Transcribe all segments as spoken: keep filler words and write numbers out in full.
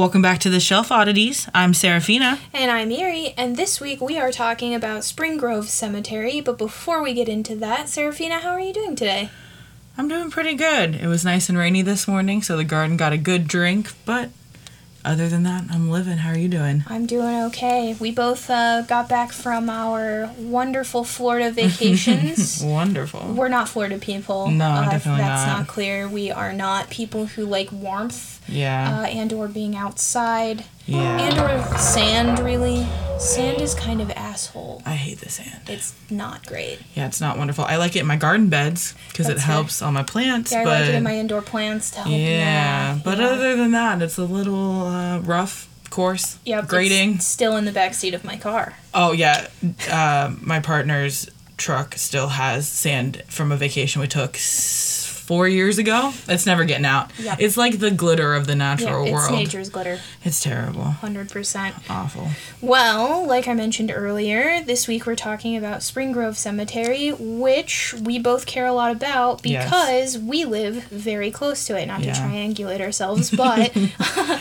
Welcome back to The Shelf Oddities. I'm Sarraphina. And I'm Eerie, and this week we are talking about Spring Grove Cemetery, but before we get into that, Sarraphina, how are you doing today? I'm doing pretty good. It was nice and rainy this morning, so the garden got a good drink, but other than that, I'm living. How are you doing? I'm doing okay. We both uh, got back from our wonderful Florida vacations. Wonderful. We're not Florida people. No, uh, definitely that's not. That's not clear. We are not people who like warmth. Yeah. Uh, and or being outside. Yeah. And or sand, really. Sand is kind of asshole. I hate the sand. It's not great. Yeah, it's not wonderful. I like it in my garden beds because it helps all my plants. Yeah, I but... like it in my indoor plants to help. Yeah, but yeah. Other than that, it's a little uh, rough, coarse, yeah, grating. It's still in the backseat of my car. Oh, yeah. Uh, my partner's truck still has sand from a vacation we took four years ago. It's never getting out. Yep. It's like the glitter of the natural yeah, it's world. It's nature's glitter. It's terrible. one hundred percent. Awful. Well, like I mentioned earlier, this week we're talking about Spring Grove Cemetery, which we both care a lot about because yes. we live very close to it. Not yeah. to triangulate ourselves, but...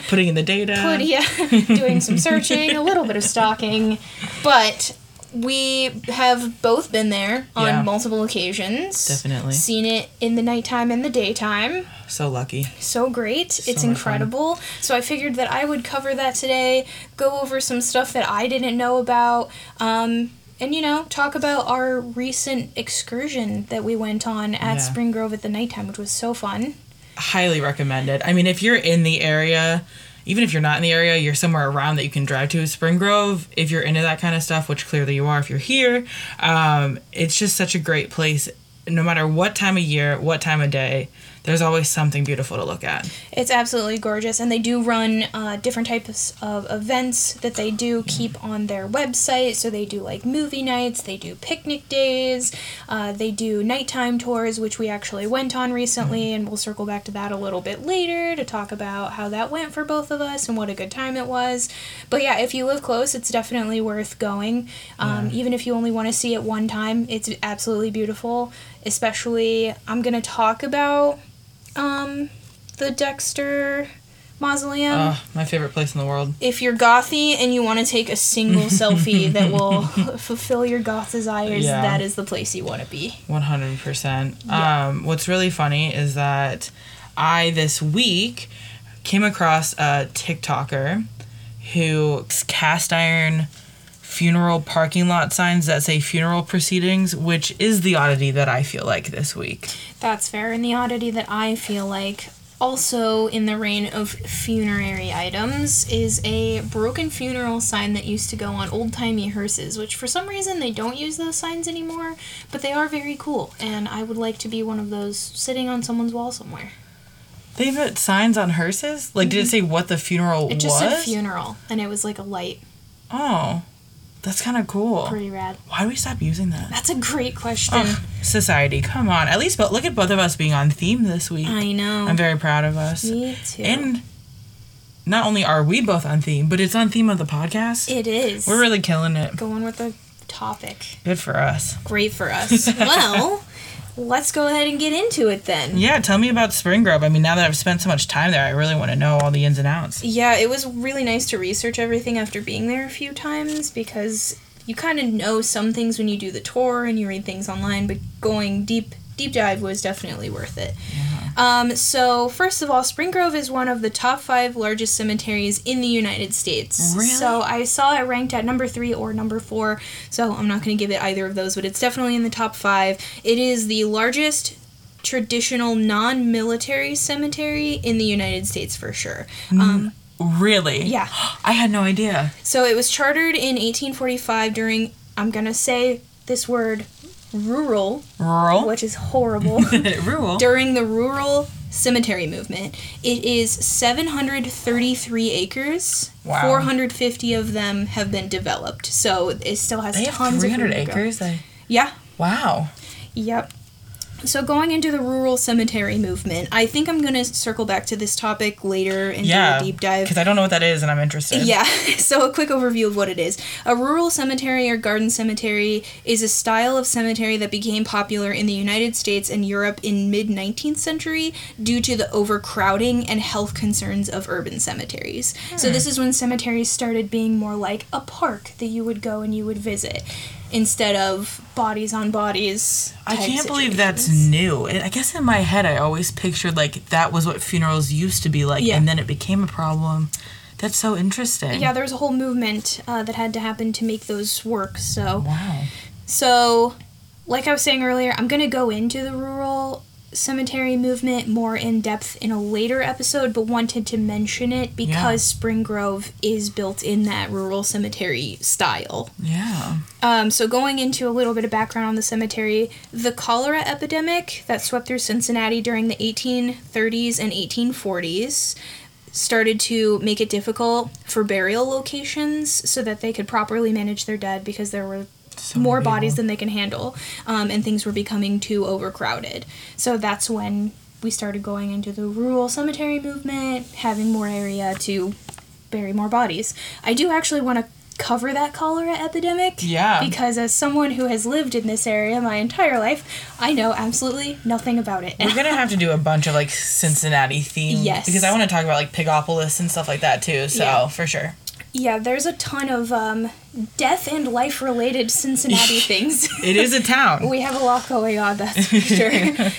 Putting in the data. Put, yeah, doing some searching, a little bit of stalking, but... We have both been there on yeah. multiple occasions. Definitely. Seen it in the nighttime and the daytime. So lucky. So great. So it's incredible. Fun. So I figured that I would cover that today, go over some stuff that I didn't know about, um, and, you know, talk about our recent excursion that we went on at yeah. Spring Grove at the nighttime, which was so fun. Highly recommended. I mean, if you're in the area... Even if you're not in the area, you're somewhere around that you can drive to Spring Grove. If you're into that kind of stuff, which clearly you are if you're here, um, it's just such a great place. No matter what time of year, what time of day, there's always something beautiful to look at. It's absolutely gorgeous. And they do run uh, different types of events that they do keep on their website. So they do like movie nights, they do picnic days, uh, they do nighttime tours, which we actually went on recently. And we'll circle back to that a little bit later to talk about how that went for both of us and what a good time it was. But yeah, if you live close, it's definitely worth going. Um, yeah. Even if you only want to see it one time, it's absolutely beautiful. Especially, I'm going to talk about... Um, the Dexter Mausoleum. Uh, my favorite place in the world. If you're gothy and you want to take a single selfie that will fulfill your goth desires, yeah. that is the place you want to be. one hundred percent. Yeah. Um, what's really funny is that I, this week, came across a TikToker who cast iron... funeral parking lot signs that say funeral proceedings, which is the oddity that I feel like this week. That's fair, and the oddity that I feel like also in the reign of funerary items is a broken funeral sign that used to go on old-timey hearses, which for some reason they don't use those signs anymore, but they are very cool, and I would like to be one of those sitting on someone's wall somewhere. They put signs on hearses? Like, mm-hmm. did it say what the funeral was? It just was? Said funeral, and it was like a light. Oh. That's kind of cool. Pretty rad. Why do we stop using that? That's a great question. Oh, society, come on. At least but look at both of us being on theme this week. I know. I'm very proud of us. Me too. And not only are we both on theme, but it's on theme of the podcast. It is. We're really killing it. Going with the topic. Good for us. Great for us. Well... Let's go ahead and get into it then. Yeah, tell me about Spring Grove. I mean, now that I've spent so much time there, I really want to know all the ins and outs. Yeah, it was really nice to research everything after being there a few times because you kind of know some things when you do the tour and you read things online, but going deep, deep dive was definitely worth it. Yeah. Um, so, first of all, Spring Grove is one of the top five largest cemeteries in the United States. Really? So, I saw it ranked at number three or number four, so I'm not going to give it either of those, but it's definitely in the top five. It is the largest traditional non-military cemetery in the United States for sure. Mm. Um, really? Yeah. I had no idea. So, it was chartered in eighteen forty-five during, I'm going to say this word... Rural, rural, which is horrible. Rural. During the rural cemetery movement, it is seven hundred thirty-three acres. Wow. four hundred fifty of them have been developed, so it still has they tons have three hundred of acres. They... Yeah. Wow. Yep. So going into the rural cemetery movement, I think I'm going to circle back to this topic later and yeah, do a deep dive. Because I don't know what that is and I'm interested. Yeah, so a quick overview of what it is. A rural cemetery or garden cemetery is a style of cemetery that became popular in the United States and Europe in mid-nineteenth century due to the overcrowding and health concerns of urban cemeteries. Hmm. So this is when cemeteries started being more like a park that you would go and you would visit, instead of bodies on bodies. I can't situations. believe that's new. I guess in my head I always pictured like that was what funerals used to be like, yeah. and then it became a problem. That's so interesting. Yeah, there was a whole movement uh, that had to happen to make those work. So, wow. So, like I was saying earlier, I'm going to go into the rural cemetery movement more in depth in a later episode, but wanted to mention it because yeah. Spring Grove is built in that rural cemetery style. Yeah. Um, so going into a little bit of background on the cemetery, the cholera epidemic that swept through Cincinnati during the eighteen thirties and eighteen forties started to make it difficult for burial locations so that they could properly manage their dead, because there were So more people. bodies than they can handle, um, and things were becoming too overcrowded. So that's when we started going into the rural cemetery movement, having more area to bury more bodies. I do actually want to cover that cholera epidemic, yeah, because as someone who has lived in this area my entire life, I know absolutely nothing about it. We're gonna have to do a bunch of like Cincinnati themed, yes, because I want to talk about like Pigopolis and stuff like that too. So yeah. for sure. Yeah, there's a ton of um, death and life-related Cincinnati things. It is a town. We have a lot going on, that's for sure.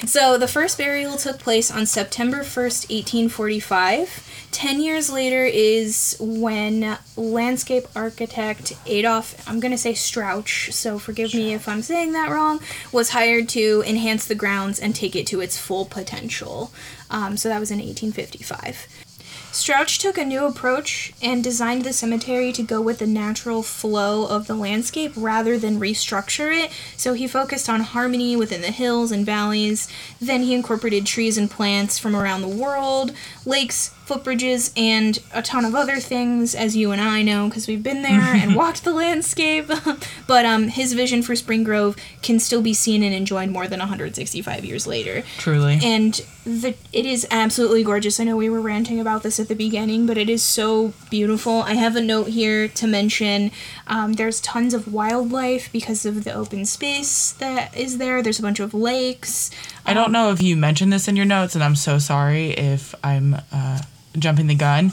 So the first burial took place on September first, eighteen forty-five. Ten years later is when landscape architect Adolph, I'm going to say Strauch, so forgive me if I'm saying that wrong, was hired to enhance the grounds and take it to its full potential. Um, so that was in eighteen fifty-five. Strauch took a new approach and designed the cemetery to go with the natural flow of the landscape rather than restructure it. So he focused on harmony within the hills and valleys. Then he incorporated trees and plants from around the world, lakes, footbridges, and a ton of other things, as you and I know because we've been there and walked the landscape. But um, his vision for Spring Grove can still be seen and enjoyed more than one hundred sixty-five years later. Truly. And the, it is absolutely gorgeous. I know we were ranting about this at the beginning, but it is so beautiful. I have a note here to mention um, there's tons of wildlife because of the open space that is there. There's a bunch of lakes. I don't know if you mentioned this in your notes, and I'm so sorry if I'm uh, jumping the gun,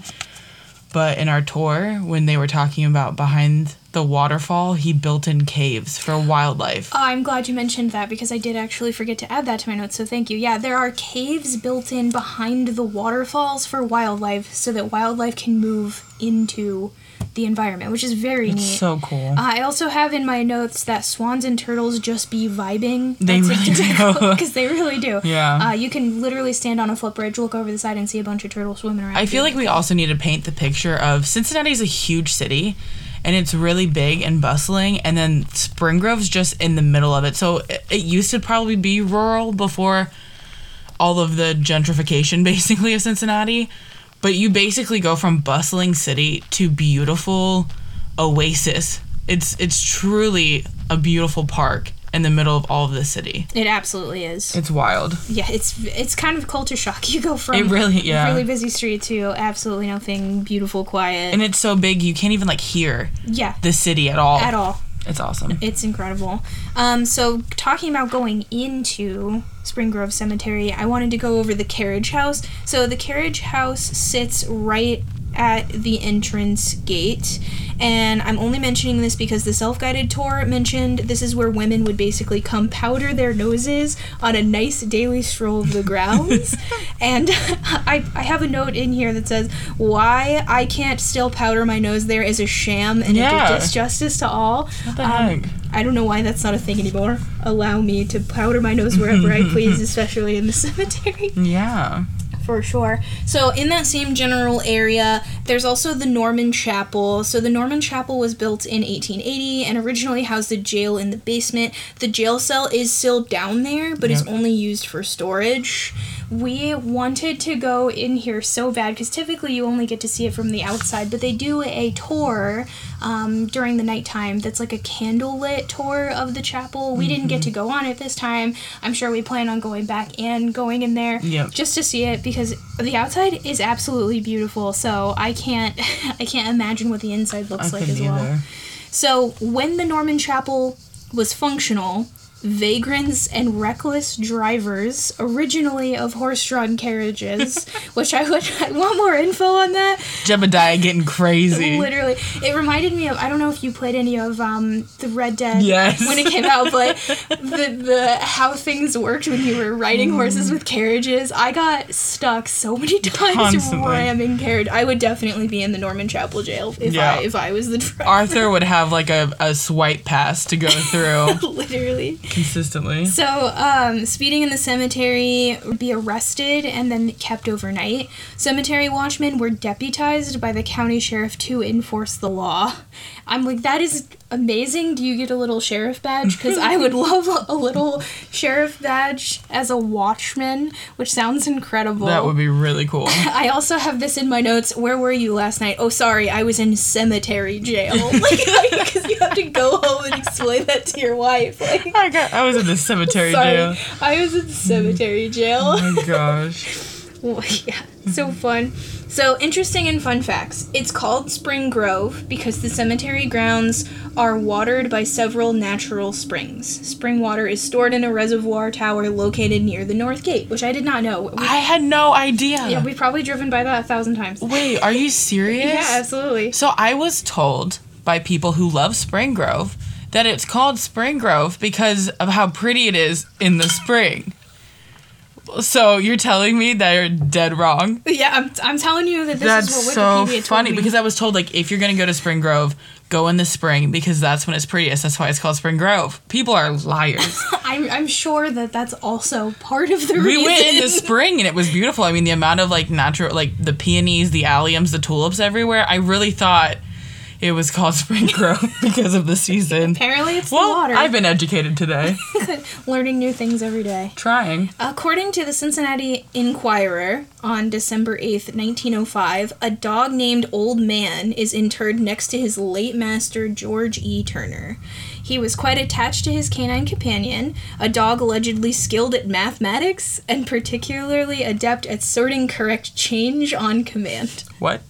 but in our tour, when they were talking about behind the waterfall, he built in caves for wildlife. Oh, I'm glad you mentioned that, because I did actually forget to add that to my notes, so thank you. Yeah, there are caves built in behind the waterfalls for wildlife so that wildlife can move into the environment, which is very it's neat. So cool. Uh, I also have in my notes that swans and turtles just be vibing. They That's really do. Because they really do. Yeah. Uh, you can literally stand on a footbridge, look over the side, and see a bunch of turtles swimming around. I feel like we also need to paint the picture of Cincinnati's a huge city, and it's really big and bustling, and then Spring Grove's just in the middle of it. So it, it used to probably be rural before all of the gentrification, basically, of Cincinnati. But you basically go from bustling city to beautiful oasis. It's it's truly a beautiful park in the middle of all of the city. It absolutely is. It's wild. Yeah, it's it's kind of culture shock. You go from it really, yeah. a really busy street to absolutely nothing, beautiful, quiet. And it's so big you can't even like hear yeah. the city at all. At all. It's awesome. It's incredible. Um, so talking about going into Spring Grove Cemetery, I wanted to go over the carriage house. So the carriage house sits right at the entrance gate, and I'm only mentioning this because the self-guided tour mentioned this is where women would basically come powder their noses on a nice daily stroll of the grounds. And I, I have a note in here that says why I can't still powder my nose there is a sham and yeah. a disjustice to all. What the um, heck? I don't know why that's not a thing anymore. Allow me to powder my nose wherever I please, especially in the cemetery. Yeah. For sure. So in that same general area, there's also the Norman Chapel. So the Norman Chapel was built in eighteen eighty and originally housed the jail in the basement. The jail cell is still down there, but yep. is only used for storage. We wanted to go in here so bad, because typically you only get to see it from the outside, but they do a tour um, during the nighttime that's like a candlelit tour of the chapel. We mm-hmm. didn't get to go on it this time. I'm sure we plan on going back and going in there yep. just to see it, because the outside is absolutely beautiful, so I can't I can't imagine what the inside looks I like as either. Well. So when the Norman Chapel was functional, vagrants and reckless drivers, originally of horse-drawn carriages, which I would I want more info on that. Jebediah getting crazy. Literally. It reminded me of, I don't know if you played any of um, the Red Dead yes. when it came out, but the, the how things worked when you were riding horses with carriages. I got stuck so many times Constantly. ramming carriage. I would definitely be in the Norman Chapel jail if, yeah. I, if I was the driver. Arthur would have like a, a swipe pass to go through. Literally. Consistently. So, um, speeding in the cemetery, be arrested and then kept overnight. Cemetery watchmen were deputized by the county sheriff to enforce the law. I'm like, that is amazing. Do you get a little sheriff badge? Because I would love a little sheriff badge as a watchman, which sounds incredible. That would be really cool. I also have this in my notes. Where were you last night? Oh, sorry, I was in cemetery jail. Like, because you have to go home and explain that to your wife. Like, I got, I was in the cemetery sorry, jail. I was in cemetery jail. Oh my gosh. Well, yeah, so fun. So, interesting and fun facts. It's called Spring Grove because the cemetery grounds are watered by several natural springs. Spring water is stored in a reservoir tower located near the north gate, which I did not know. We, I had no idea. Yeah, we've probably driven by that a thousand times. Wait, are you serious? Yeah, absolutely. So, I was told by people who love Spring Grove that it's called Spring Grove because of how pretty it is in the spring. So you're telling me that you're dead wrong? Yeah, I'm I'm telling you that this that's is what Wikipedia told me. That's so funny, because I was told, like, if you're going to go to Spring Grove, go in the spring, because that's when it's prettiest. That's why it's called Spring Grove. People are liars. I'm I'm sure that that's also part of the we reason. We went in the spring, and it was beautiful. I mean, the amount of, like, natural, like, the peonies, the alliums, the tulips everywhere, I really thought it was called Spring Grove because of the season. Apparently it's well, the water. Well, I've been educated today. Learning new things every day. Trying. According to the Cincinnati Inquirer, on December eighth, nineteen oh five, a dog named Old Man is interred next to his late master, George E. Turner. He was quite attached to his canine companion, a dog allegedly skilled at mathematics and particularly adept at sorting correct change on command. What?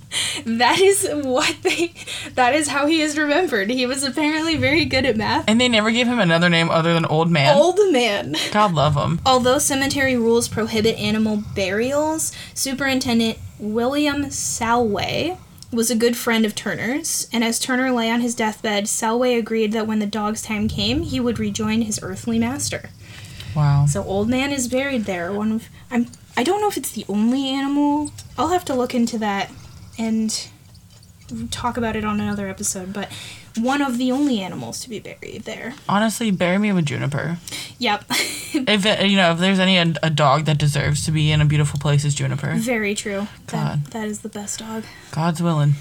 That is what they, that is how he is remembered. He was apparently very good at math. And they never gave him another name other than Old Man. Old Man. God love him. Although cemetery rules prohibit animal burials, Superintendent William Salway was a good friend of Turner's, and as Turner lay on his deathbed, Selway agreed that when the dog's time came, he would rejoin his earthly master. Wow. So Old Man is buried there. One of I'm I don't know if it's the only animal. I'll have to look into that and talk about it on another episode, but one of the only animals to be buried there. Honestly, bury me with juniper. Yep. if it, you know, if there's any a, a dog that deserves to be in a beautiful place, is juniper. Very true. God, that, that is the best dog. God's willing.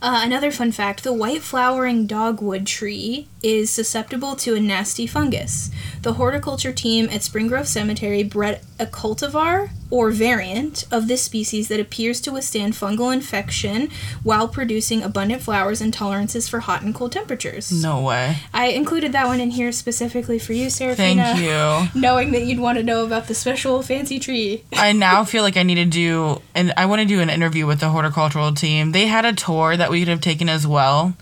uh, another fun fact: the white flowering dogwood tree is susceptible to a nasty fungus. The horticulture team at Spring Grove Cemetery bred a cultivar or variant of this species that appears to withstand fungal infection while producing abundant flowers and tolerances for hot and cold temperatures. No way. I included that one in here specifically for you, Sarah. Thank you. Knowing that you'd want to know about the special fancy tree. I now feel like I need to do, and I want to do an interview with the horticultural team. They had a tour that we could have taken as well.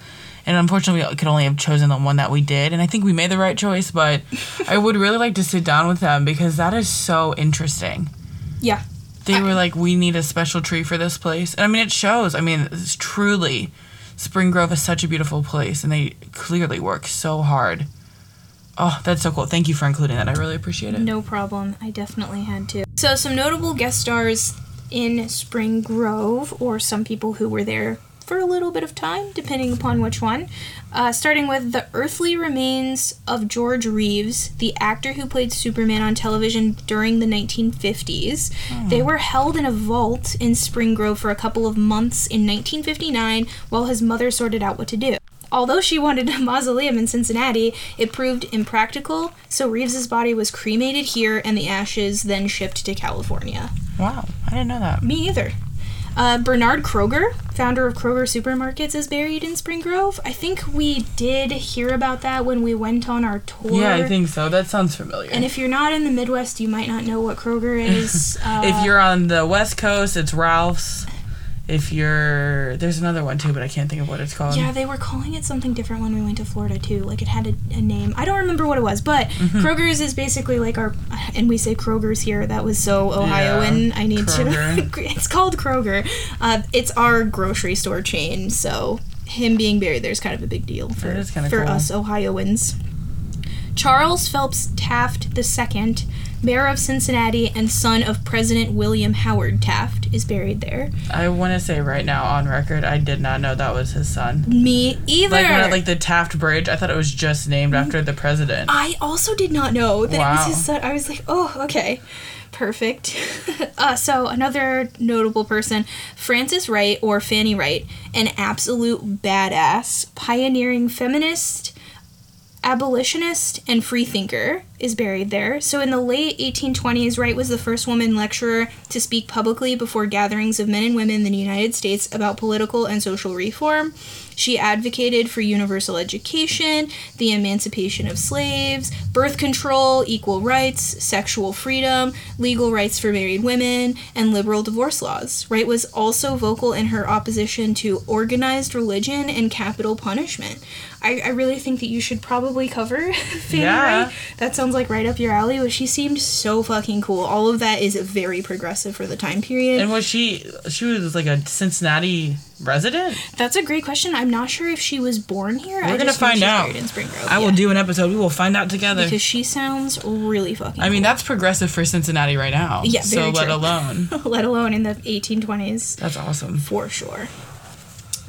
And unfortunately, we could only have chosen the one that we did. And I think we made the right choice, but I would really like to sit down with them because that is so interesting. Yeah. They I, were like, we need a special tree for this place. And I mean, it shows. I mean, it's truly, Spring Grove is such a beautiful place, and they clearly work so hard. Oh, that's so cool. Thank you for including that. I really appreciate it. No problem. I definitely had to. So some notable guest stars in Spring Grove, or some people who were there for a little bit of time, depending upon which one. Uh, starting with the earthly remains of George Reeves, the actor who played Superman on television during the nineteen fifties. Oh. They were held in a vault in Spring Grove for a couple of months in nineteen fifty-nine while his mother sorted out what to do. Although she wanted a mausoleum in Cincinnati, it proved impractical, so Reeves's body was cremated here and the ashes then shipped to California. Wow, I didn't know that. Me either. Uh, Bernard Kroger, founder of Kroger Supermarkets, is buried in Spring Grove. I think we did hear about that when we went on our tour. Yeah, I think so. That sounds familiar. And if you're not in the Midwest, you might not know what Kroger is. Uh, if you're on the West Coast, it's Ralph's. If you're... There's another one, too, but I can't think of what it's called. Yeah, they were calling it something different when we went to Florida, too. Like, it had a, a name. I don't remember what it was, but mm-hmm. Kroger's is basically like our... And we say Kroger's here. That was so Ohioan. Yeah, I need Kroger. to... It's called Kroger. Uh, it's our grocery store chain, so him being buried there is kind of a big deal for, for cool. us Ohioans. Charles Phelps Taft the Second, mayor of Cincinnati and son of President William Howard Taft, is buried there. I want to say right now, on record, I did not know that was his son. Me either. Like, when I, like the Taft Bridge, I thought it was just named after the president. I also did not know that wow. it was his son. I was like, oh, okay. Perfect. uh, so another notable person, Frances Wright, or Fanny Wright, an absolute badass, pioneering feminist, abolitionist, and freethinker, is buried there. So in the late eighteen twenties, Wright was the first woman lecturer to speak publicly before gatherings of men and women in the United States about political and social reform. She advocated for universal education, the emancipation of slaves, birth control, equal rights, sexual freedom, legal rights for married women, and liberal divorce laws. Wright was also vocal in her opposition to organized religion and capital punishment. I, I really think that you should probably cover Fanny yeah. Wright. That sounds like right up your alley, but she seemed so fucking cool. All of that is very progressive for the time period. And was she she was like a Cincinnati resident? That's a great question. I'm not sure if she was born here. We're I gonna just find out. In Spring Grove. I yeah. will do an episode. We will find out together. Because she sounds really fucking I mean, cool. That's progressive for Cincinnati right now. Yeah, very So true. Let alone. let alone in the eighteen twenties. That's awesome. For sure.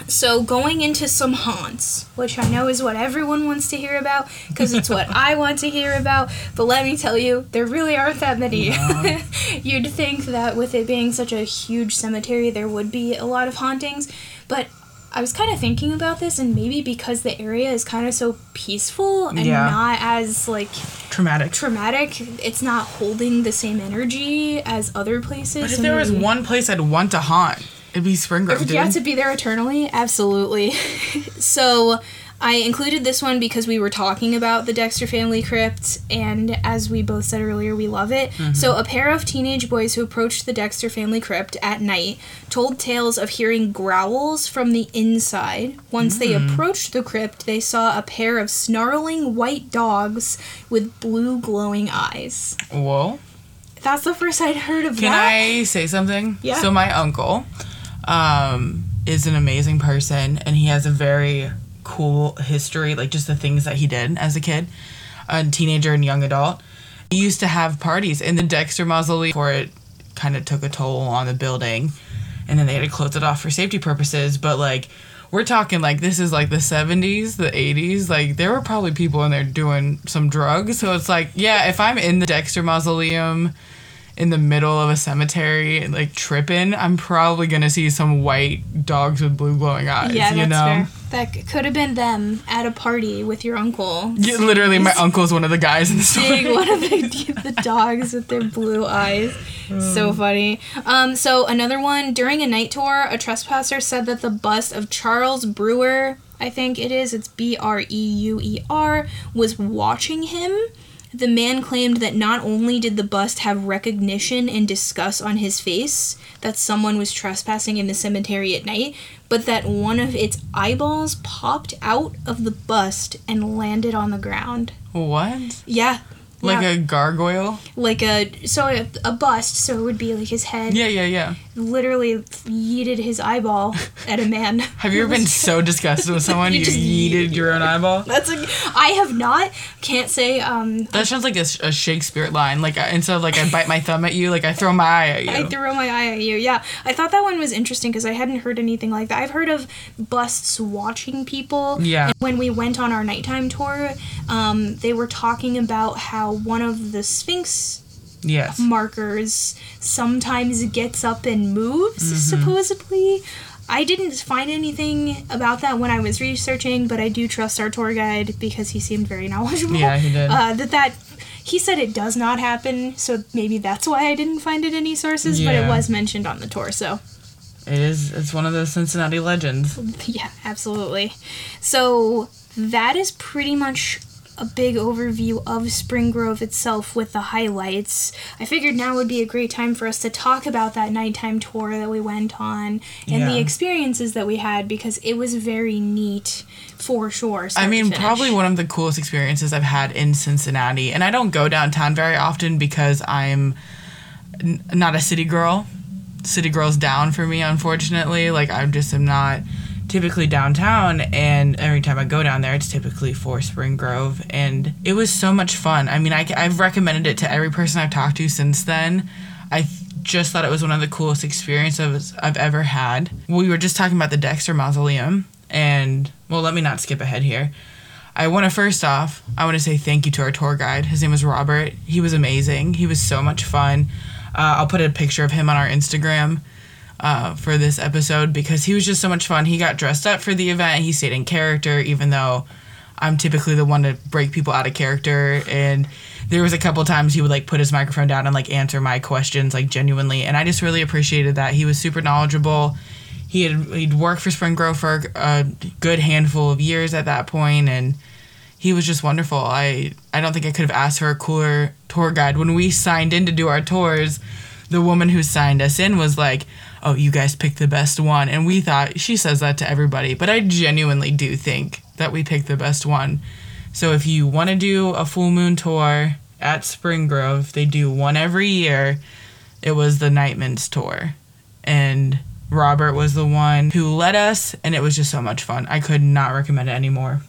So going into some haunts, which I know is what everyone wants to hear about, because it's what I want to hear about, but let me tell you, there really aren't that many. No. You'd think that with it being such a huge cemetery, there would be a lot of hauntings, but I was kind of thinking about this, and maybe because the area is kind of so peaceful and yeah. not as, like... Traumatic. Traumatic. It's not holding the same energy as other places. But if there was one place I'd want to haunt... It'd be Spring Grove, dude. Yeah, to be there eternally? Absolutely. So I included this one because we were talking about the Dexter family crypt, and as we both said earlier, we love it. Mm-hmm. So a pair of teenage boys who approached the Dexter family crypt at night told tales of hearing growls from the inside. Once mm-hmm. they approached the crypt, they saw a pair of snarling white dogs with blue glowing eyes. Whoa. That's the first I'd heard of Can that. Can I say something? Yeah. So my uncle... Um, is an amazing person, and he has a very cool history, like just the things that he did as a kid, a teenager and young adult. He used to have parties in the Dexter Mausoleum before it kind of took a toll on the building, and then they had to close it off for safety purposes. But like, we're talking like this is like the seventies, the eighties, like there were probably people in there doing some drugs. So it's like, yeah, if I'm in the Dexter Mausoleum in the middle of a cemetery and like tripping, I'm probably gonna see some white dogs with blue glowing eyes. Yeah, you that's know? Fair. That could have been them at a party with your uncle. Yeah, literally, my uncle's one of the guys in the story. One of the, the dogs with their blue eyes. So funny. Um, so another one, during a night tour, a trespasser said that the bust of Charles Brewer, I think it is, it's B R E U E R, was watching him. The man claimed that not only did the bust have recognition and disgust on his face, that someone was trespassing in the cemetery at night, but that one of its eyeballs popped out of the bust and landed on the ground. What? Yeah. Like yeah. a gargoyle? Like a, so a, a bust, so it would be like his head. Yeah, yeah, yeah. Literally yeeted his eyeball at a man. Have you ever been so disgusted with someone you, you just yeeted, yeeted your own eyeball? That's a, I have not. Can't say. Um, that sounds like a, a Shakespeare line. Like I, instead of like I bite my thumb at you, like I throw my eye at you. I throw my eye at you. Yeah, I thought that one was interesting because I hadn't heard anything like that. I've heard of busts watching people. Yeah. And when we went on our nighttime tour, um, they were talking about how one of the Sphinx. Yes. Markers sometimes gets up and moves, mm-hmm. supposedly. I didn't find anything about that when I was researching, but I do trust our tour guide because he seemed very knowledgeable. Yeah, he did. Uh, that that he said it does not happen, so maybe that's why I didn't find it in any sources, yeah. But it was mentioned on the tour, so... It is. It's one of those Cincinnati legends. Yeah, absolutely. So that is pretty much a big overview of Spring Grove itself with the highlights. I figured now would be a great time for us to talk about that nighttime tour that we went on and yeah. the experiences that we had, because it was very neat for sure. I mean, probably one of the coolest experiences I've had in Cincinnati. And I don't go downtown very often because I'm n- not a city girl. City girl's down for me, unfortunately. Like, I just am not typically downtown, and every time I go down there, it's typically for Spring Grove, and it was so much fun. I mean, I, I've recommended it to every person I've talked to since then. I just thought it was one of the coolest experiences I've ever had. We were just talking about the Dexter Mausoleum, and, well, let me not skip ahead here. I want to, first off, I want to say thank you to our tour guide. His name was Robert. He was amazing. He was so much fun. Uh, I'll put a picture of him on our Instagram uh, for this episode because he was just so much fun. He got dressed up for the event. He stayed in character, even though I'm typically the one to break people out of character. And there was a couple times he would, like, put his microphone down and, like, answer my questions, like, genuinely. And I just really appreciated that. He was super knowledgeable. He had he'd worked for Spring Grove for a good handful of years at that point, and he was just wonderful. I, I don't think I could have asked for a cooler tour guide. When we signed in to do our tours, the woman who signed us in was like, oh, you guys picked the best one. And we thought, she says that to everybody, but I genuinely do think that we picked the best one. So if you want to do a full moon tour at Spring Grove, they do one every year. It was the Nightman's tour. And Robert was the one who led us, and it was just so much fun. I could not recommend it anymore.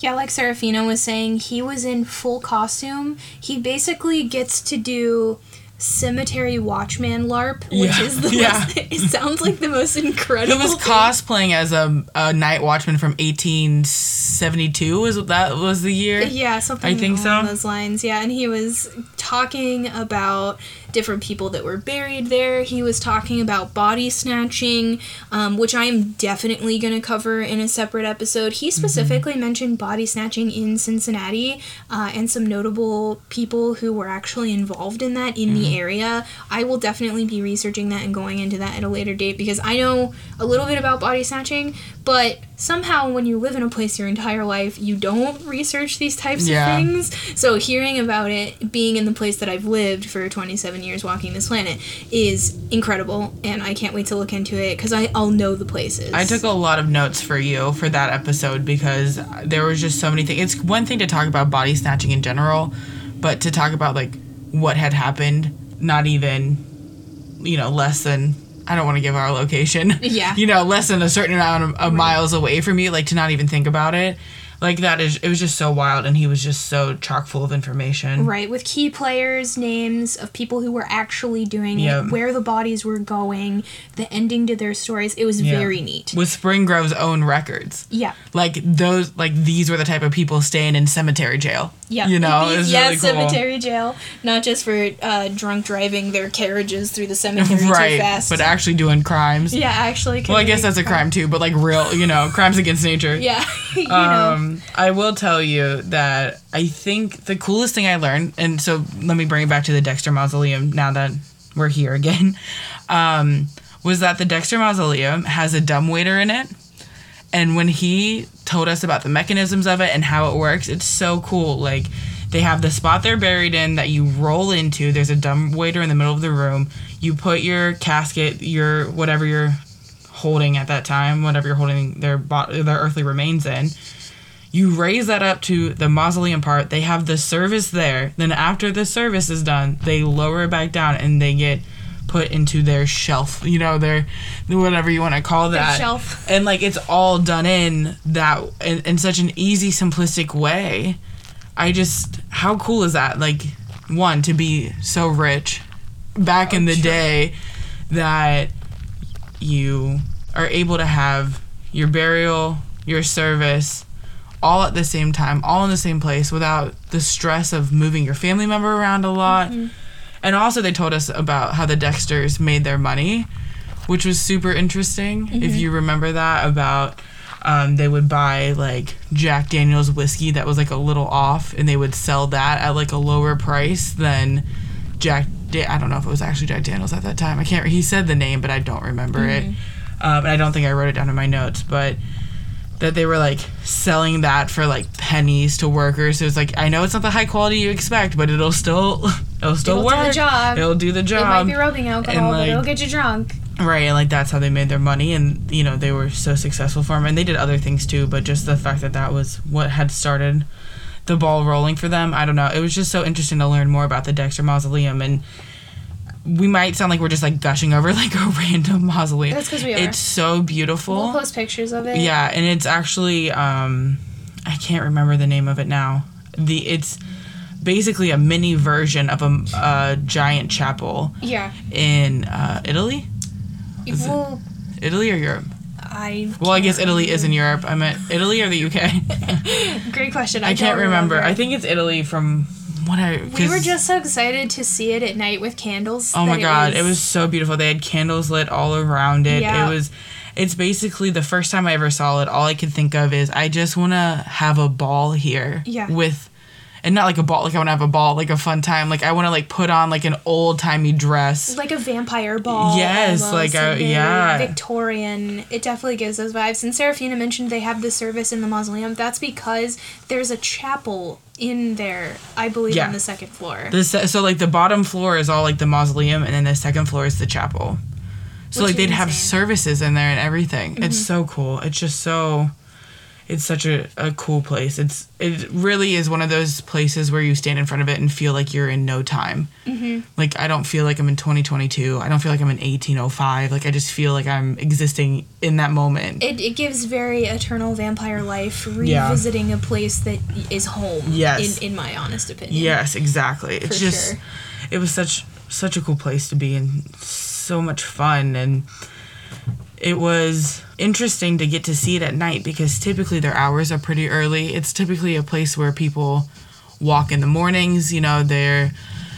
Yeah, like Sarraphina was saying, he was in full costume. He basically gets to do cemetery watchman LARP, which yeah, is the yeah. most, it sounds like the most incredible. He was thing. cosplaying as a, a night watchman from eighteen seventy-two. Was that was the year? Yeah, something I think along so. those lines. Yeah, and he was talking about different people that were buried there. He was talking about body snatching, um, which I am definitely going to cover in a separate episode. He specifically mm-hmm. mentioned body snatching in Cincinnati uh, and some notable people who were actually involved in that in mm-hmm. the area. I will definitely be researching that and going into that at a later date because I know a little bit about body snatching, but somehow when you live in a place your entire life, you don't research these types yeah. of things. So hearing about it, being in the place that I've lived for twenty-seven years walking this planet, is incredible, and I can't wait to look into it because I'll know the places. I took a lot of notes for you for that episode because there was just so many things. It's one thing to talk about body snatching in general, but to talk about, like, what had happened, not even, you know, less than, I don't want to give our location, yeah, you know, less than a certain amount of, of right. miles away from you, like, to not even think about it. Like, that is, it was just so wild, and he was just so chock full of information. Right, with key players, names of people who were actually doing yep. it, where the bodies were going, the ending to their stories. It was yeah. very neat. With Spring Grove's own records. Yeah. Like, those, like, these were the type of people staying in cemetery jail. Yeah. You know, it was yeah, really cool. Cemetery jail, not just for uh, drunk driving their carriages through the cemetery right. too fast. But actually doing crimes. Yeah, actually. Well, I guess that's a crime, crime too, but, like, real, you know, crimes against nature. Yeah, you um, know. I will tell you that I think the coolest thing I learned, and so let me bring it back to the Dexter Mausoleum now that we're here again, um, was that the Dexter Mausoleum has a dumbwaiter in it. And when he told us about the mechanisms of it and how it works, it's so cool. Like, they have the spot they're buried in that you roll into. There's a dumbwaiter in the middle of the room. You put your casket, your whatever you're holding at that time, whatever you're holding their bo- their earthly remains in. You raise that up to the mausoleum part. They have the service there. Then after the service is done, they lower it back down and they get put into their shelf, you know, their whatever you want to call that. Their shelf. And, like, it's all done in that in, in such an easy, simplistic way. I just, how cool is that? Like, one, to be so rich back oh, in the true. day that you are able to have your burial, your service, all at the same time, all in the same place without the stress of moving your family member around a lot. Mm-hmm. And also they told us about how the Dexters made their money, which was super interesting, mm-hmm. if you remember that, about um, they would buy, like, Jack Daniel's whiskey that was, like, a little off, and they would sell that at, like, a lower price than Jack... Da- I don't know if it was actually Jack Daniel's at that time. I can't... He said the name, but I don't remember mm-hmm. it. Um, and I don't think I wrote it down in my notes, but... that they were, like, selling that for, like, pennies to workers. So it's like, I know it's not the high quality you expect, but it'll still, it'll still it'll work. It'll do the job. It'll do the job. It might be rubbing alcohol, and, like, but it'll get you drunk. Right, and, like, that's how they made their money, and, you know, they were so successful for them. And they did other things, too, but just the fact that that was what had started the ball rolling for them, I don't know. It was just so interesting to learn more about the Dexter Mausoleum, and... We might sound like we're just, like, gushing over, like, a random mausoleum. That's because we are. It's so beautiful. We'll post pictures of it. Yeah, and it's actually, um, I can't remember the name of it now. The It's basically a mini version of a, a giant chapel. Yeah. In uh, Italy? Is well, it Italy or Europe? I Well, I guess Italy remember. is in Europe. I meant Italy or the U K? Great question. I, I can't remember. remember. I think it's Italy from... I, we were just so excited to see it at night with candles. Oh my god, it was, it was so beautiful. They had candles lit all around it. Yeah. It was, it's basically the first time I ever saw it. All I could think of is I just want to have a ball here. Yeah. With, and not like a ball. Like I want to have a ball, like a fun time. Like I want to like put on like an old timey dress, like a vampire ball. Yes, almost. like a, yeah, Victorian. It definitely gives those vibes. And Sarraphina mentioned they have this service in the mausoleum. That's because there's a chapel in there, I believe, yeah. on the second floor. The se- so, like, the bottom floor is all, like, the mausoleum, and then the second floor is the chapel. So, Which like, they'd insane. have services in there and everything. Mm-hmm. It's so cool. It's just so... It's such a, a cool place. It's It really is one of those places where you stand in front of it and feel like you're in no time. Mm-hmm. Like, I don't feel like I'm in twenty twenty-two. I don't feel like I'm in eighteen oh five. Like, I just feel like I'm existing in that moment. It it gives very eternal vampire life, revisiting yeah. a place that is home, yes. in, in my honest opinion. Yes, exactly. It's For just, sure. It was such such a cool place to be and so much fun, and... It was interesting to get to see it at night because typically their hours are pretty early. It's typically a place where people walk in the mornings. You know, they're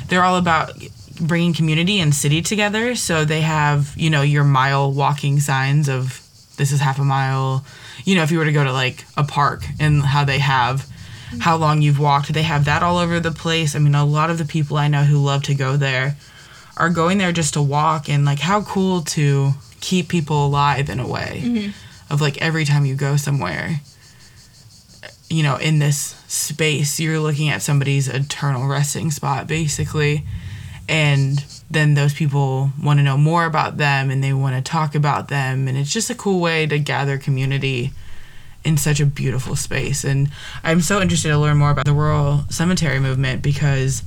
they're all about bringing community and city together. So they have, you know, your mile walking signs of this is half a mile. You know, if you were to go to like a park and how they have how long you've walked, they have that all over the place. I mean, a lot of the people I know who love to go there are going there just to walk, and like how cool to... keep people alive in a way mm-hmm. of like every time you go somewhere, you know, in this space you're looking at somebody's eternal resting spot basically, and then those people want to know more about them and they want to talk about them, and it's just a cool way to gather community in such a beautiful space. And I'm so interested to learn more about the rural cemetery movement because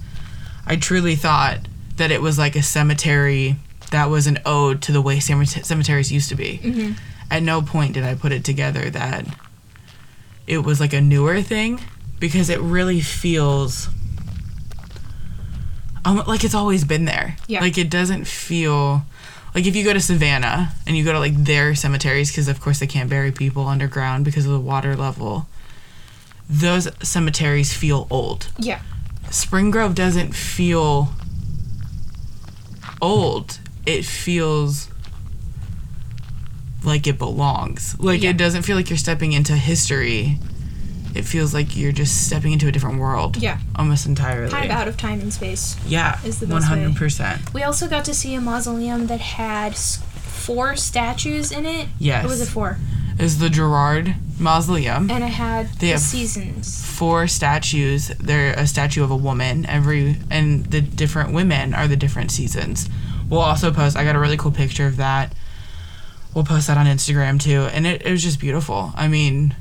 I truly thought that it was like a cemetery that was an ode to the way cemeteries used to be. Mm-hmm. At no point did I put it together that it was like a newer thing because it really feels um, like it's always been there. Yeah. Like it doesn't feel... Like if you go to Savannah and you go to like their cemeteries, because of course they can't bury people underground because of the water level, those cemeteries feel old. Yeah. Spring Grove doesn't feel old. It feels like it belongs. Like, yeah. It doesn't feel like you're stepping into history. It feels like you're just stepping into a different world. Yeah. Almost entirely. Kind of out of time and space. Yeah. Is the best one hundred percent. Way. We also got to see a mausoleum that had four statues in it. Yes. What was it for? It was the Gerard Mausoleum. And it had they the seasons. Four statues. They're a statue of a woman. Every And the different women are the different seasons. We'll also post... I got a really cool picture of that. We'll post that on Instagram, too. And it, it was just beautiful. I mean,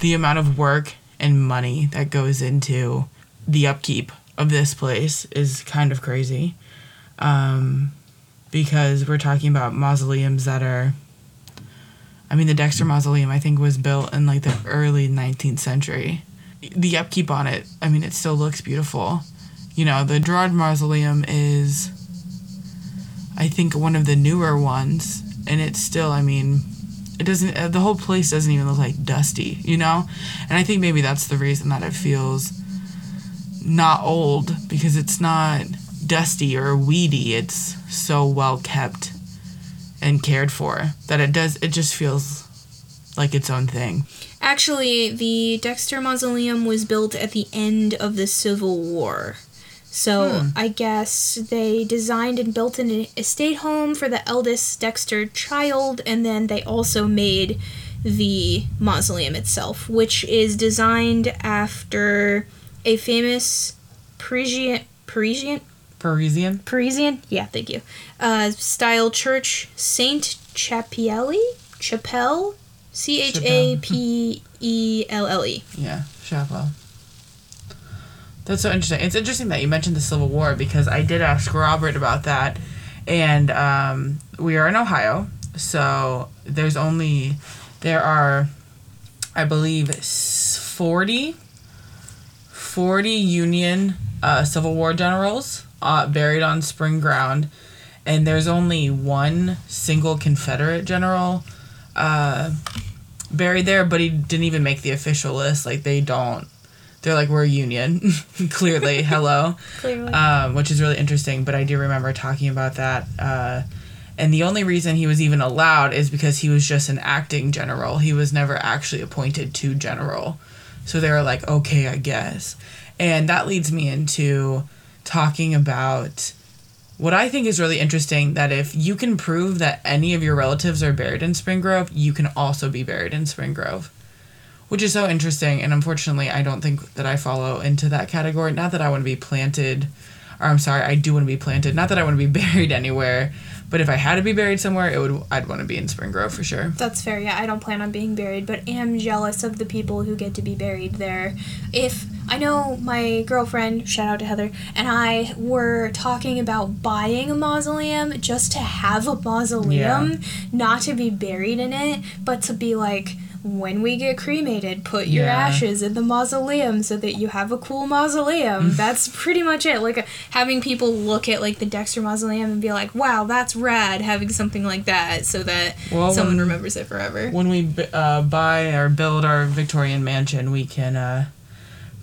the amount of work and money that goes into the upkeep of this place is kind of crazy. Um, because we're talking about mausoleums that are... I mean, the Dexter Mausoleum, I think, was built in, like, the early nineteenth century. The upkeep on it, I mean, it still looks beautiful. You know, the Gerard Mausoleum is... I think one of the newer ones, and it's still, I mean, it doesn't, the whole place doesn't even look like dusty, you know? And I think maybe that's the reason that it feels not old, because it's not dusty or weedy. It's so well kept and cared for, that it does, it just feels like its own thing. Actually, the Dexter Mausoleum was built at the end of the Civil War. So hmm. I guess they designed and built an estate home for the eldest Dexter child, and then they also made the mausoleum itself, which is designed after a famous Parisian... Parisian? Parisian? Parisian? Yeah, thank you. Uh, style church, Saint Chapelle? Chapelle? C H A P E L L E. Yeah, Chapelle. That's so interesting. It's interesting that you mentioned the Civil War, because I did ask Robert about that. And um, we are in Ohio, so there's only... There are, I believe, forty, forty Union uh, Civil War generals uh, buried on Spring Ground, and there's only one single Confederate general uh, buried there, but he didn't even make the official list. Like, they don't. They're like, we're Union, clearly, hello. Clearly. Um, which is really interesting, but I do remember talking about that. Uh, And the only reason he was even allowed is because he was just an acting general. He was never actually appointed to general. So they were like, okay, I guess. And that leads me into talking about what I think is really interesting, that if you can prove that any of your relatives are buried in Spring Grove, you can also be buried in Spring Grove, which is so interesting. And unfortunately, I don't think that I fall into that category. Not that I want to be planted, or I'm sorry, I do want to be planted. Not that I want to be buried anywhere. But if I had to be buried somewhere, it would I'd want to be in Spring Grove for sure. That's fair, yeah. I don't plan on being buried, but am jealous of the people who get to be buried there. If I know my girlfriend, shout out to Heather, and I were talking about buying a mausoleum just to have a mausoleum, yeah. Not to be buried in it, but to be like, when we get cremated, put your yeah. ashes in the mausoleum so that you have a cool mausoleum. That's pretty much it. Like, having people look at, like, the Dexter Mausoleum and be like, wow, that's rad, having something like that so that well, someone when, remembers it forever. When we uh, buy or build our Victorian mansion, we can uh,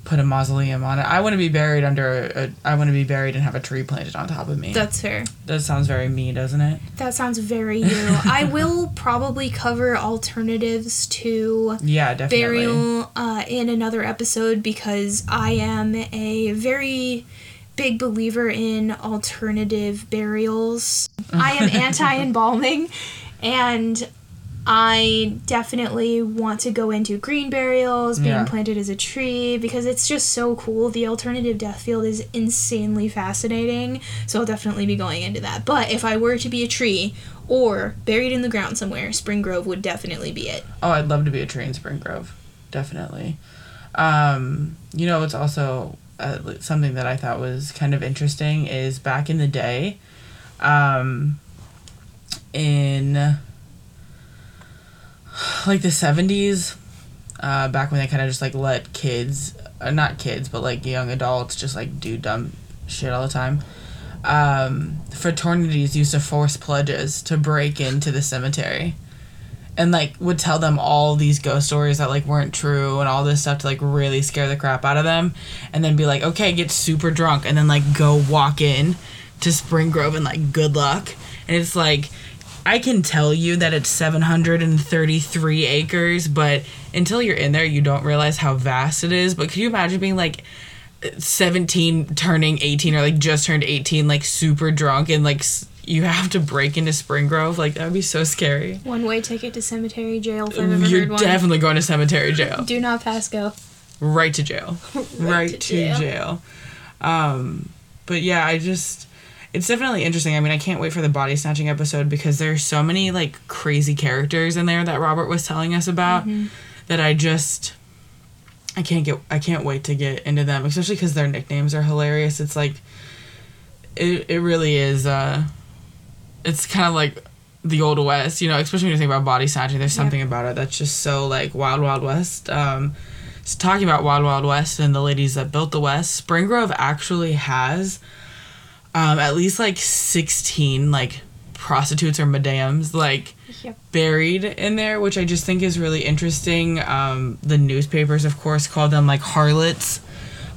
put a mausoleum on it. I want to be buried under a, I want to be buried and have a tree planted on top of me. That's fair. That sounds very me, doesn't it? That sounds very you. I will probably cover alternatives to yeah, definitely. burial uh, in another episode, because I am a very big believer in alternative burials. I am anti-embalming, and I definitely want to go into green burials, being yeah. planted as a tree, because it's just so cool. The alternative death field is insanely fascinating, so I'll definitely be going into that. But if I were to be a tree or buried in the ground somewhere, Spring Grove would definitely be it. Oh, I'd love to be a tree in Spring Grove. Definitely. Um, you know, it's also uh, something that I thought was kind of interesting is back in the day, um, in... like the seventies, uh, back when they kind of just like let kids, uh, not kids, but like young adults just like do dumb shit all the time. Um, fraternities used to force pledges to break into the cemetery, and like would tell them all these ghost stories that like weren't true and all this stuff to like really scare the crap out of them, and then be like, okay, get super drunk and then like go walk in to Spring Grove and like good luck. And it's like, I can tell you that it's seven hundred thirty-three acres, but until you're in there, you don't realize how vast it is. But could you imagine being, like, seventeen, turning eighteen, or, like, just turned eighteen, like, super drunk, and, like, you have to break into Spring Grove? Like, that would be so scary. One-way ticket to cemetery jail if I've ever You're heard one. You're definitely going to cemetery jail. Do not pass go. Right to jail. right, right to jail. To jail. Um, but, yeah, I just... It's definitely interesting. I mean, I can't wait for the body snatching episode, because there's so many, like, crazy characters in there that Robert was telling us about mm-hmm. that I just... I can't get... I can't wait to get into them, especially because their nicknames are hilarious. It's, like... It, it really is, uh... It's kind of like the Old West, you know, especially when you think about body snatching. There's something yep. about it that's just so, like, Wild Wild West. Um, so talking about Wild Wild West and the ladies that built the West, Spring Grove actually has... Um, at least, like, sixteen, like, prostitutes or madams, like, yep. buried in there, which I just think is really interesting. Um, the newspapers, of course, call them, like, harlots.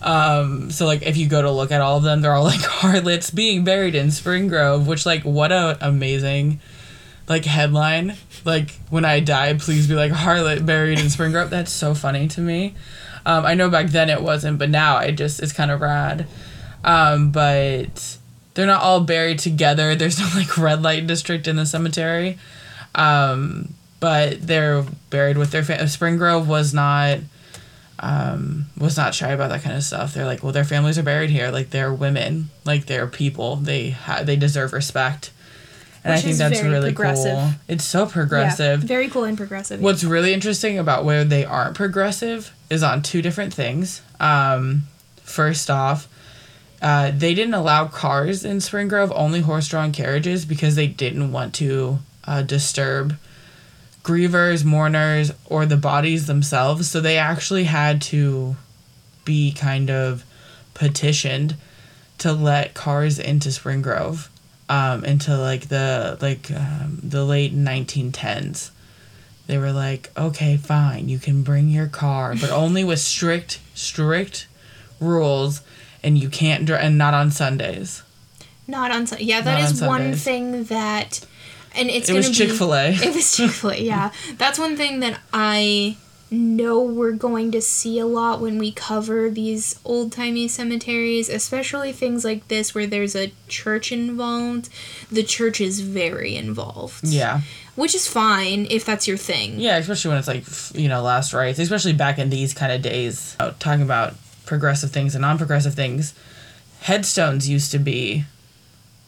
Um, so, like, if you go to look at all of them, they're all, like, harlots being buried in Spring Grove, which, like, what a amazing... like headline, like, when I die, please be like harlot buried in Spring Grove. That's so funny to me. Um, I know back then it wasn't, but now I just, it's kind of rad. Um, but they're not all buried together. There's no like red light district in the cemetery. Um, but they're buried with their family. Spring Grove was not, um, was not shy about that kind of stuff. They're like, well, their families are buried here. Like, they're women, like, they're people. They ha- they deserve respect. And Which I think that's really cool. It's so progressive. Yeah, very cool and progressive. What's yeah. really interesting about where they aren't progressive is on two different things. Um, first off, uh, they didn't allow cars in Spring Grove, only horse-drawn carriages, because they didn't want to uh, disturb grievers, mourners, or the bodies themselves. So they actually had to be kind of petitioned to let cars into Spring Grove. Um, into like the like um, the late nineteen tens, they were like, okay, fine, you can bring your car, but only with strict strict rules, and you can't dr- and not on Sundays. Not on Sundays. Yeah, that is one thing that, and it's gonna be. It was Chick-fil-A. It was Chick-fil-A. Yeah, that's one thing that I know we're going to see a lot when we cover these old-timey cemeteries, especially things like this where there's a church involved. The church is very involved. Yeah. Which is fine if that's your thing. Yeah, especially when it's like, you know, last rites, especially back in these kind of days. You know, talking about progressive things and non-progressive things, headstones used to be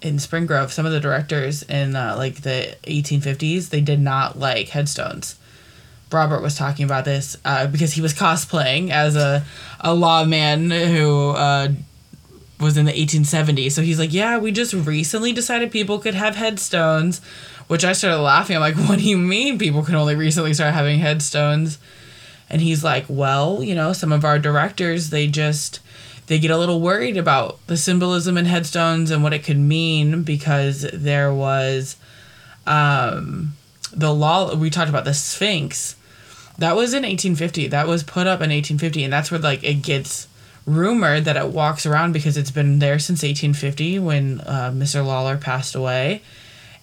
in Spring Grove. Some of the directors in uh, like the eighteen fifties, they did not like headstones. Robert was talking about this uh, because he was cosplaying as a, a lawman who uh, was in the eighteen seventies. So he's like, yeah, we just recently decided people could have headstones, which I started laughing. I'm like, what do you mean people can only recently start having headstones? And he's like, well, you know, some of our directors, they just, they get a little worried about the symbolism in headstones and what it could mean, because there was um, the law, we talked about the Sphinx. That was in eighteen fifty. That was put up in eighteen fifty, and that's where, like, it gets rumored that it walks around because it's been there since eighteen fifty when uh, Mister Lawlor passed away,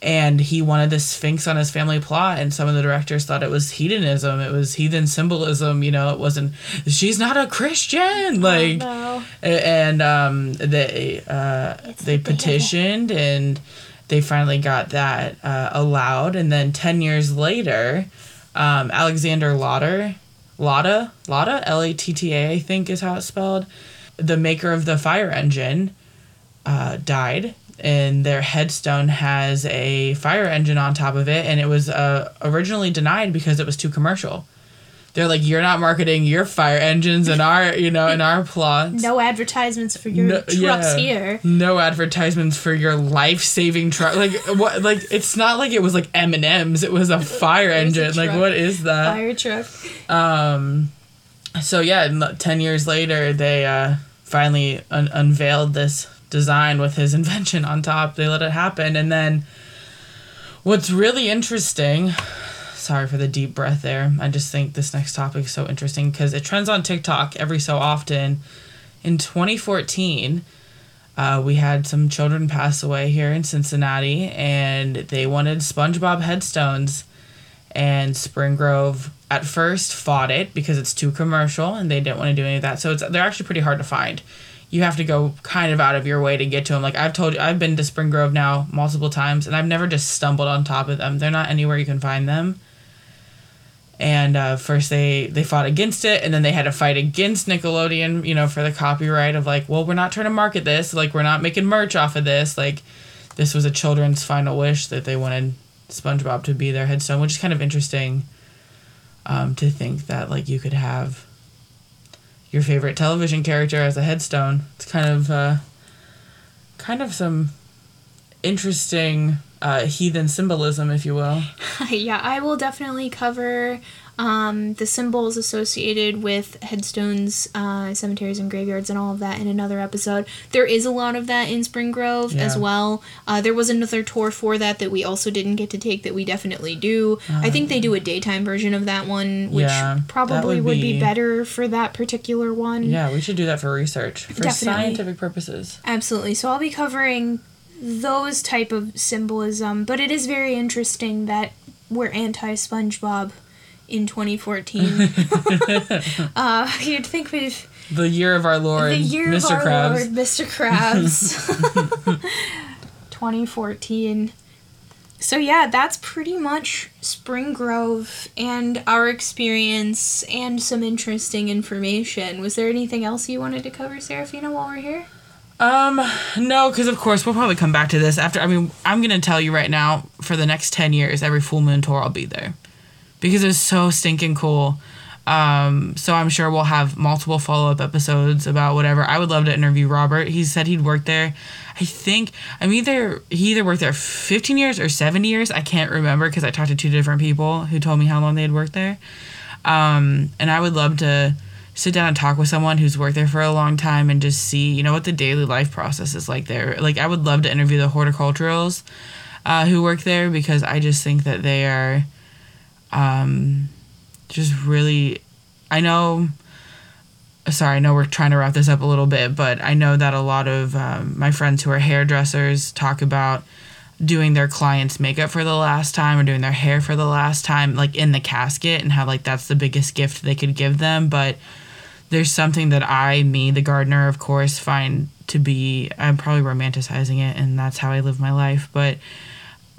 and he wanted the Sphinx on his family plot, and some of the directors thought it was hedonism. It was heathen symbolism, you know. It wasn't, she's not a Christian! Like, oh, no. And um, they uh, they petitioned, and they finally got that uh, allowed, and then ten years later... Um, Alexander Latta, Latta, Latta, L A T T A, I think is how it's spelled. The maker of the fire engine uh, died, and their headstone has a fire engine on top of it, and it was uh, originally denied because it was too commercial. They're like, you're not marketing your fire engines in our, you know, in our plots. No advertisements for your no, trucks yeah. here. No advertisements for your life-saving truck. Like, what? Like, it's not like it was like M and M's. It was a fire engine. A like, what is that? Fire truck. Um, so yeah, ten years later, they uh, finally un- unveiled this design with his invention on top. They let it happen, and then what's really interesting. Sorry for the deep breath there. I just think this next topic is so interesting because it trends on TikTok every so often. In twenty fourteen, uh, we had some children pass away here in Cincinnati, and they wanted SpongeBob headstones. And Spring Grove at first fought it because it's too commercial, and they didn't want to do any of that. So it's they're actually pretty hard to find. You have to go kind of out of your way to get to them. Like I've told you, I've been to Spring Grove now multiple times, and I've never just stumbled on top of them. They're not anywhere you can find them. And uh, first they, they fought against it, and then they had a fight against Nickelodeon, you know, for the copyright of like, well, we're not trying to market this. Like, we're not making merch off of this. Like, this was a children's final wish that they wanted SpongeBob to be their headstone, which is kind of interesting um, to think that, like, you could have your favorite television character as a headstone. It's kind of uh, kind of some interesting... Uh, heathen symbolism, if you will. Yeah, I will definitely cover um, the symbols associated with headstones, uh, cemeteries, and graveyards, and all of that in another episode. There is a lot of that in Spring Grove yeah. as well. Uh, there was another tour for that that we also didn't get to take that we definitely do. Um, I think they do a daytime version of that one, which yeah, probably would, would be, be better for that particular one. Yeah, we should do that for research, for definitely. Scientific purposes. Absolutely. So I'll be covering those type of symbolism, but it is very interesting that we're anti-SpongeBob in twenty fourteen. uh, you'd think we've... The year of our Lord, the year Mister of our Krabs. Lord, Mister Krabs. twenty fourteen. So yeah, that's pretty much Spring Grove and our experience and some interesting information. Was there anything else you wanted to cover, Sarraphina, while we're here? Um, no, because of course we'll probably come back to this after. I mean, I'm going to tell you right now, for the next ten years, every full moon tour I'll be there. Because it's so stinking cool. Um, so I'm sure we'll have multiple follow-up episodes about whatever. I would love to interview Robert. He said he'd worked there. I think, I'm either, he either worked there fifteen years or seventy years. I can't remember because I talked to two different people who told me how long they had worked there. Um, and I would love to sit down and talk with someone who's worked there for a long time and just see, you know, what the daily life process is like there. Like, I would love to interview the horticulturalists uh, who work there, because I just think that they are... Um, just really, I know, sorry, I know we're trying to wrap this up a little bit, but I know that a lot of um, my friends who are hairdressers talk about doing their clients' makeup for the last time or doing their hair for the last time, like in the casket, and how like that's the biggest gift they could give them. But there's something that I, me, the gardener, of course, find to be, I'm probably romanticizing it, and that's how I live my life, but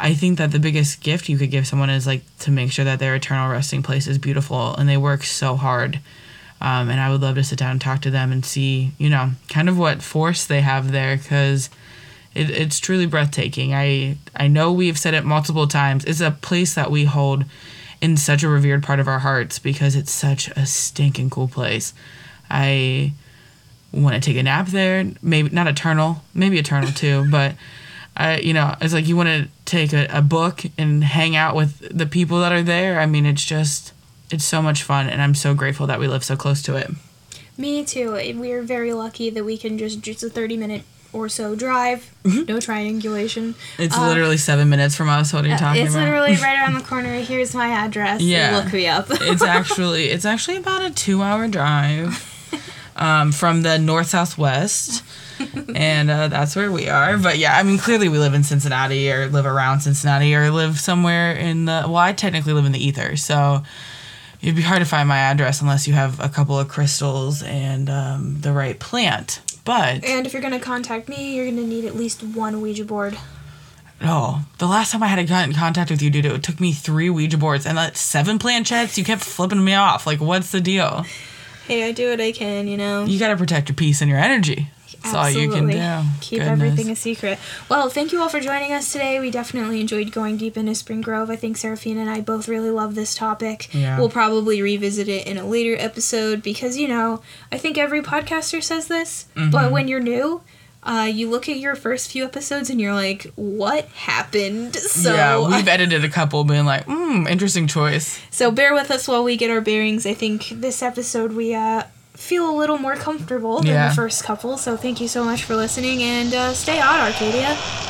I think that the biggest gift you could give someone is like to make sure that their eternal resting place is beautiful, and they work so hard. Um, and I would love to sit down and talk to them and see, you know, kind of what force they have there, because it, it's truly breathtaking. I I know we've said it multiple times. It's a place that we hold in such a revered part of our hearts because it's such a stinking cool place. I want to take a nap there. Maybe not eternal, maybe eternal too, but... I, you know, it's like you want to take a, a book and hang out with the people that are there. I mean, it's just, it's so much fun, and I'm so grateful that we live so close to it. Me too. We're very lucky that we can just, just a thirty-minute or so drive, mm-hmm. no triangulation. It's um, literally seven minutes from us. What are you talking it's about? It's literally right around the corner. Here's my address. Yeah. Look me up. it's actually, it's actually about a two-hour drive um, from the north-southwest. and uh, that's where we are. But yeah, I mean, clearly we live in Cincinnati or live around Cincinnati or live somewhere in the... Well, I technically live in the ether, so it'd be hard to find my address unless you have a couple of crystals and um, the right plant. But... And if you're going to contact me, you're going to need at least one Ouija board. Oh, the last time I had a got in contact with you, dude, it took me three Ouija boards and like seven planchettes. You kept flipping me off. Like, what's the deal? Hey, I do what I can, you know? You got to protect your peace and your energy. That's absolutely. All you can do. Keep Goodness. Everything a secret. Well, thank you all for joining us today. We definitely enjoyed going deep into Spring Grove. I think Sarraphina and I both really love this topic. Yeah. We'll probably revisit it in a later episode because, you know, I think every podcaster says this, mm-hmm. but when you're new, uh, you look at your first few episodes and you're like, what happened? So yeah, we've I, edited a couple being like, hmm, interesting choice. So bear with us while we get our bearings. I think this episode we... uh. feel a little more comfortable than yeah. the first couple, so thank you so much for listening, and uh, stay odd, Arcadia.